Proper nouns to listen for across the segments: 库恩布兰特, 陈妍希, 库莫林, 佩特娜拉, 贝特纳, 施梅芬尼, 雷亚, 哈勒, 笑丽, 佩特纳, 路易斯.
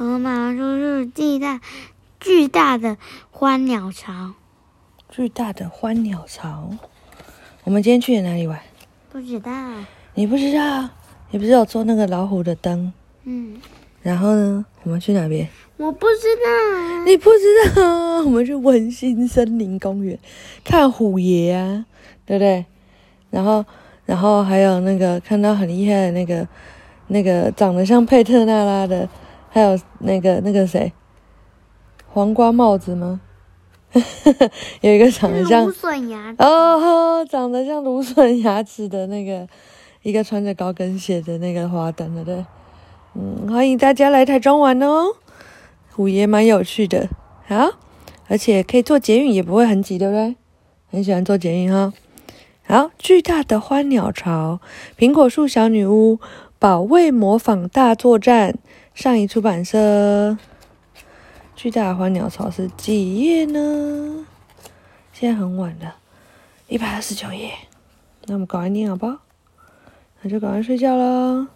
河马说是巨大的欢鸟巢。巨大的欢鸟巢。我们今天去了哪里玩？不知道。你不知道？你不是有做那个老虎的灯？嗯。然后呢？我们去哪边？我不知道。你不知道？我们去文心森林公园看虎爷啊，对不对？然后还有那个看到很厉害的那个长得像佩特娜拉的，还有那个谁，黄瓜帽子吗？有一个长得像芦笋牙齿哦，长得像芦笋牙齿的那个，一个穿着高跟鞋的那个花灯的，对，嗯，欢迎大家来台中玩哦，虎爷蛮有趣的，好，而且可以坐捷运也不会很挤，对不对？很喜欢坐捷运哈。好，巨大的欢鸟巢、苹果树小女巫、保卫模仿大作战，上一出版社。巨大的欢鸟巢是几页呢？现在很晚了，129页。那我们赶快念好不好？那就赶快睡觉咯。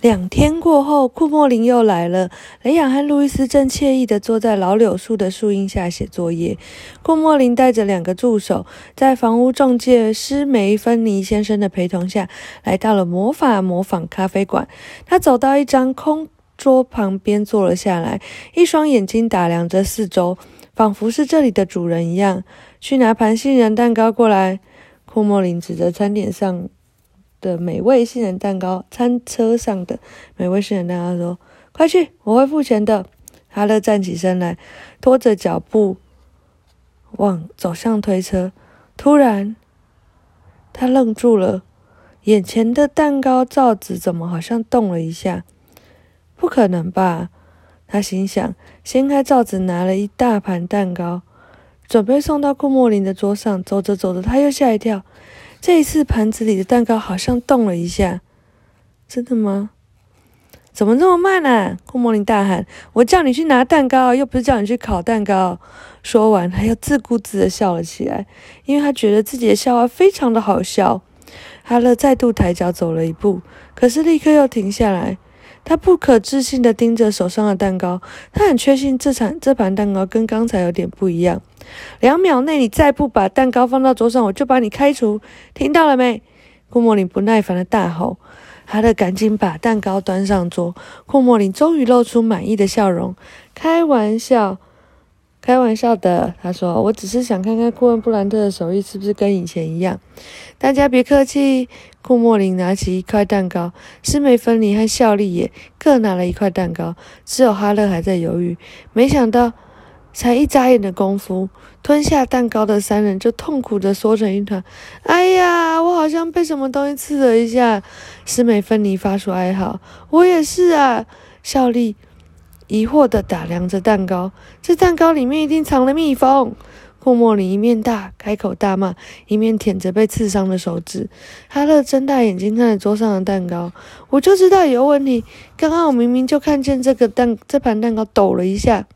2天过后，库莫林又来了。雷雅和路易斯正惬意地坐在老柳树的树荫下写作业。库莫林带着2个助手，在房屋中介施梅芬尼先生的陪同下，来到了模仿咖啡馆。他走到一张空桌旁边坐了下来，一双眼睛打量着四周，仿佛是这里的主人一样。去拿盘杏仁蛋糕过来，库莫林指着餐点上的美味杏仁蛋糕，餐车上的美味杏仁蛋糕说：“快去，我会付钱的。”哈勒站起身来，拖着脚步走向推车。突然，他愣住了，眼前的蛋糕罩子怎么好像动了一下？不可能吧？他心想，掀开罩子，拿了一大盘蛋糕，准备送到库莫林的桌上。走着走着，他又吓一跳。这一次盘子里的蛋糕好像动了一下。真的吗？怎么这么慢啊？库莫林大喊，我叫你去拿蛋糕，又不是叫你去烤蛋糕。说完他又自顾自地笑了起来，因为他觉得自己的笑话非常的好笑。哈勒再度抬脚走了一步，可是立刻又停下来。他不可置信地盯着手上的蛋糕，他很确信这盘蛋糕跟刚才有点不一样。2秒内你再不把蛋糕放到桌上，我就把你开除，听到了没？库莫林不耐烦的大吼。哈勒赶紧把蛋糕端上桌，库莫林终于露出满意的笑容。开玩笑的，他说，我只是想看看顾问布兰特的手艺是不是跟以前一样。大家别客气。库莫林拿起一块蛋糕，施梅芬尼和效力也各拿了一块蛋糕，只有哈勒还在犹豫。没想到才一眨眼的功夫，吞下蛋糕的3人就痛苦地缩成一团。哎呀，我好像被什么东西刺了一下！施美芬妮发出哀嚎。我也是啊！效力疑惑地打量着蛋糕，这蛋糕里面一定藏了蜜蜂。库莫林一面开口大骂，一面舔着被刺伤的手指。哈勒睁大眼睛看着桌上的蛋糕，我就知道有问题。刚刚我明明就看见这盘蛋糕抖了一下。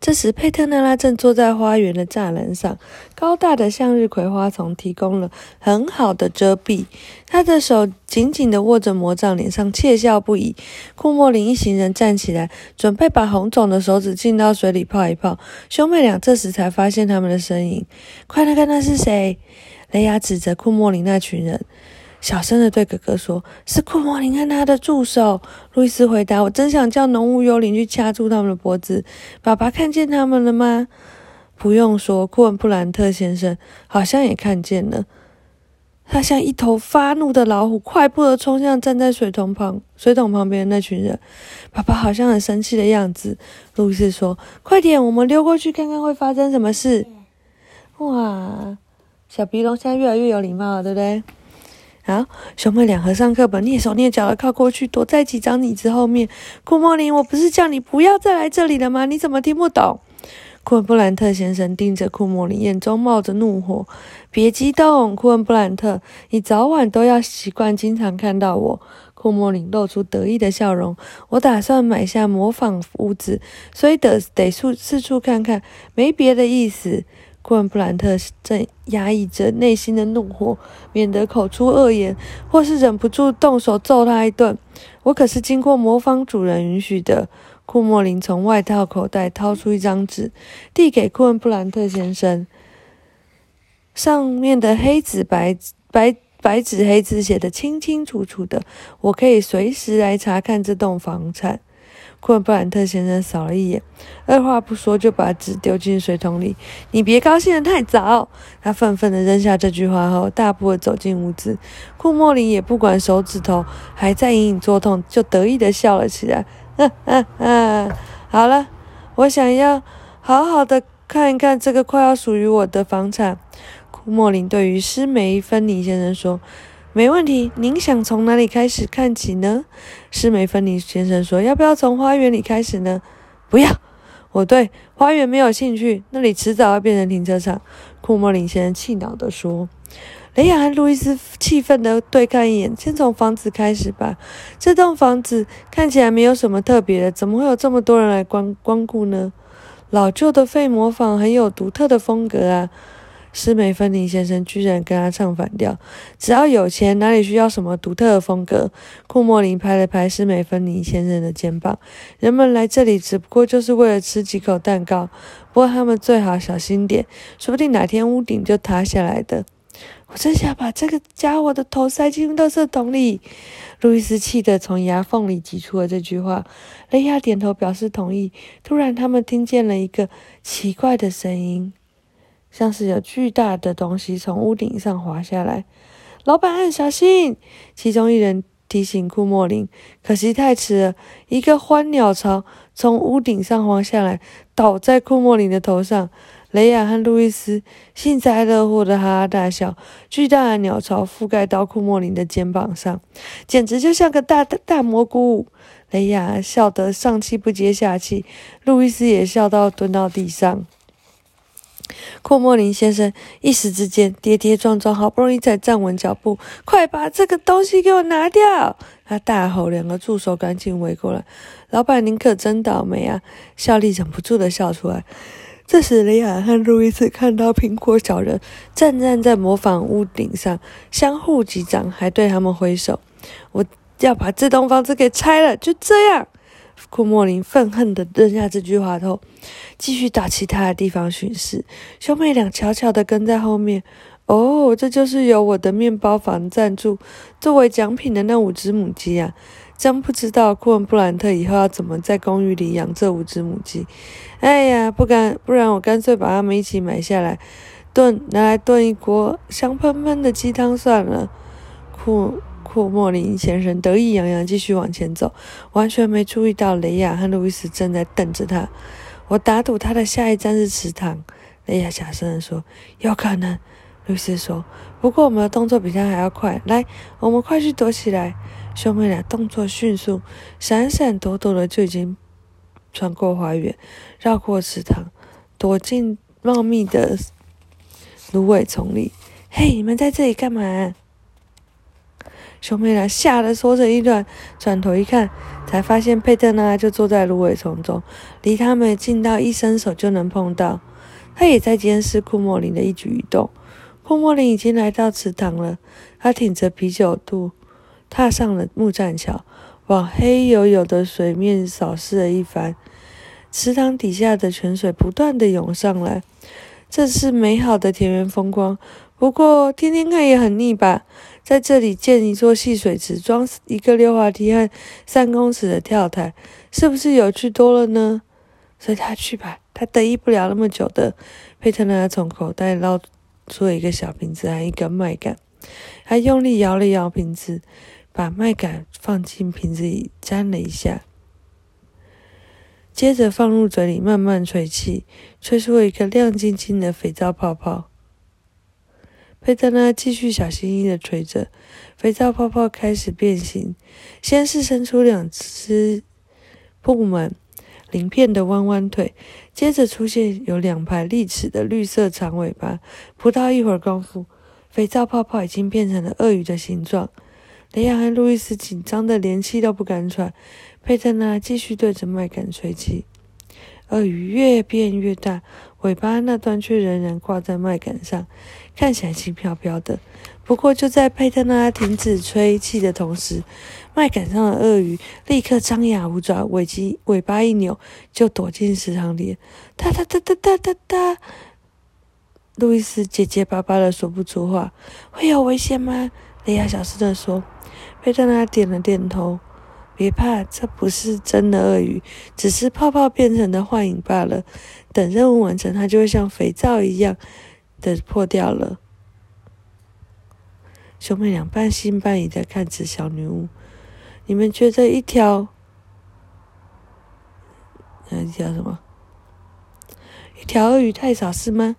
这时，佩特娜拉正坐在花园的栅栏上，高大的向日葵花丛提供了很好的遮蔽。她的手紧紧地握着魔杖，脸上窃笑不已。库莫林一行人站起来，准备把红肿的手指浸到水里泡一泡。兄妹俩这时才发现他们的身影。快来看那是谁！雷亚指着库莫林那群人，小声地对哥哥说：“是库莫林和他的助手。”路易斯回答：“我真想叫浓雾幽灵去掐住他们的脖子。”爸爸看见他们了吗？不用说，库恩布兰特先生好像也看见了。他像一头发怒的老虎，快步地冲向站在水桶旁边的那群人。爸爸好像很生气的样子。路易斯说：“快点，我们溜过去看看会发生什么事。”哇，小鼻龙现在越来越有礼貌了，对不对？好，兄妹俩合上课本，蹑手蹑脚的靠过去，躲在几张椅子后面。库莫林，我不是叫你不要再来这里了吗？你怎么听不懂？库恩布兰特先生盯着库莫林，眼中冒着怒火。别激动，库恩布兰特，你早晚都要习惯经常看到我。库莫林露出得意的笑容。我打算买下模仿屋子，所以得四处看看，没别的意思。库恩布兰特正压抑着内心的怒火，免得口出恶言，或是忍不住动手揍他一顿。我可是经过魔方主人允许的。库莫林从外套口袋掏出一张纸，递给库恩布兰特先生。上面的白纸黑字写得清清楚楚的，我可以随时来查看这栋房产。库恩布兰特先生扫了一眼，二话不说就把纸丢进水桶里。你别高兴得太早！他愤愤地扔下这句话后，大步地走进屋子。库莫林也不管手指头还在隐隐作痛，就得意地笑了起来。好了，我想要好好的看一看这个快要属于我的房产。库莫林对于施梅芬尼先生说。没问题，您想从哪里开始看起呢？施梅芬尼先生说，要不要从花园里开始呢？不要，我对花园没有兴趣，那里迟早要变成停车场。库莫林先生气恼地说。雷亚和路易斯气愤地对看一眼，先从房子开始吧。这栋房子看起来没有什么特别的，怎么会有这么多人来光顾呢？老旧的废磨坊很有独特的风格啊。施梅芬尼先生居然跟他唱反调，只要有钱，哪里需要什么独特的风格？库莫林拍了拍施梅芬尼先生的肩膀，人们来这里只不过就是为了吃几口蛋糕，不过他们最好小心点，说不定哪天屋顶就塌下来的。我真想把这个家伙的头塞进垃圾桶里！路易斯气得从牙缝里挤出了这句话。雷亚点头表示同意。突然，他们听见了一个奇怪的声音，像是有巨大的东西从屋顶上滑下来。老板，小心！其中一人提醒库莫林，可惜太迟了。一个欢鸟巢从屋顶上滑下来，倒在库莫林的头上。雷亚和路易斯幸灾乐祸的哈哈大笑，巨大的鸟巢覆盖到库莫林的肩膀上，简直就像个大蘑菇。雷亚笑得上气不接下气，路易斯也笑到蹲到地上。库莫林先生一时之间跌跌撞撞，好不容易才站稳脚步。快把这个东西给我拿掉！他大吼，两个助手赶紧围过来。老板，您可真倒霉啊！笑丽忍不住的笑出来。这时，雷亚和路易斯看到苹果小人站在磨坊屋顶上，相互击掌，还对他们挥手。我要把这栋房子给拆了，就这样！库莫林愤恨地扔下这句话后，继续到其他的地方巡视。兄妹俩悄悄地跟在后面。哦，这就是由我的面包房赞助作为奖品的那5只母鸡啊！真不知道库恩布兰特以后要怎么在公寓里养这5只母鸡。哎呀，不然我干脆把它们一起买下来，拿来炖一锅香喷喷的鸡汤算了。库莫林先生得意洋洋继续往前走，完全没注意到雷亚和路易斯正在瞪着他。我打赌他的下一站是池塘，雷亚小声地说。有可能，路易斯说，不过我们的动作比他还要快，来，我们快去躲起来。兄妹俩动作迅速，闪闪躲躲的就已经穿过花园，绕过池塘，躲进茂密的芦苇丛里。嘿，你们在这里干嘛？兄妹俩吓得缩成一团，转头一看，才发现佩特娜就坐在芦苇丛中，离他们近到一伸手就能碰到。他也在监视库莫林的一举一动。库莫林已经来到池塘了，他挺着啤酒肚，踏上了木栈桥，往黑黝黝的水面扫视了一番。池塘底下的泉水不断地涌上来，这是美好的田园风光。不过天天看也很腻吧，在这里建一座戏水池，装一个溜滑梯和3公尺的跳台，是不是有趣多了呢？随他去吧，他得意不了那么久的。佩特娜从口袋捞出了一个小瓶子和一根麦秆，他用力摇了摇瓶子，把麦秆放进瓶子里沾了一下，接着放入嘴里慢慢吹气，吹出了一个亮晶晶的肥皂泡泡。佩特娜继续小心翼翼地吹着，肥皂泡泡开始变形，先是伸出2只布满鳞片的弯弯腿，接着出现有2排利齿的绿色长尾巴。不到一会儿功夫，肥皂泡泡已经变成了鳄鱼的形状。雷亚和路易斯紧张得连气都不敢喘。佩特娜继续对着麦秆吹气，鳄鱼越变越大，尾巴那段却仍然挂在麦秆上，看起来轻飘飘的。不过就在佩特纳停止吹气的同时，麦秆上的鳄鱼立刻张牙舞爪，尾巴一扭就躲进食堂里。哒哒哒哒哒哒哒，路易斯结结巴巴的说不出话。会有危险吗？雷亚小声的说。佩特纳点了点头。别怕，这不是真的鳄鱼，只是泡泡变成的幻影罢了。等任务完成，它就会像肥皂一样的破掉了。兄妹俩半信半疑的看着小女巫。你们觉得一条鳄鱼太少是吗？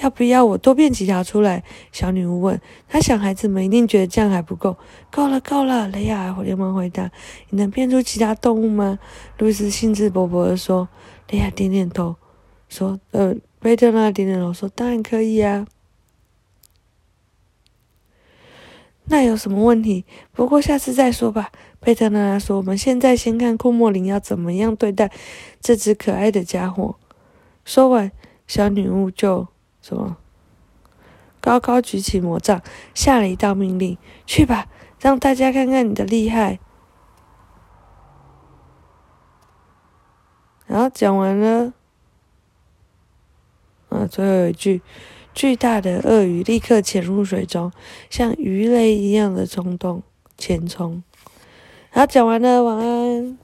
要不要我多变几条出来？小女巫问。她想孩子们一定觉得这样还不够。够了，雷亚连忙回答。你能变出其他动物吗？路易斯兴致勃勃地说。雷亚点点头说，贝特纳点点头说，当然可以啊。那有什么问题？不过下次再说吧，贝特纳说。我们现在先看库莫林要怎么样对待这只可爱的家伙。说完，小女巫就高高举起魔杖，下了一道命令：去吧，让大家看看你的厉害。然后讲完了，最后有一句：巨大的鳄鱼立刻潜入水中，像鱼雷一样的冲动前冲。然后讲完了，晚安。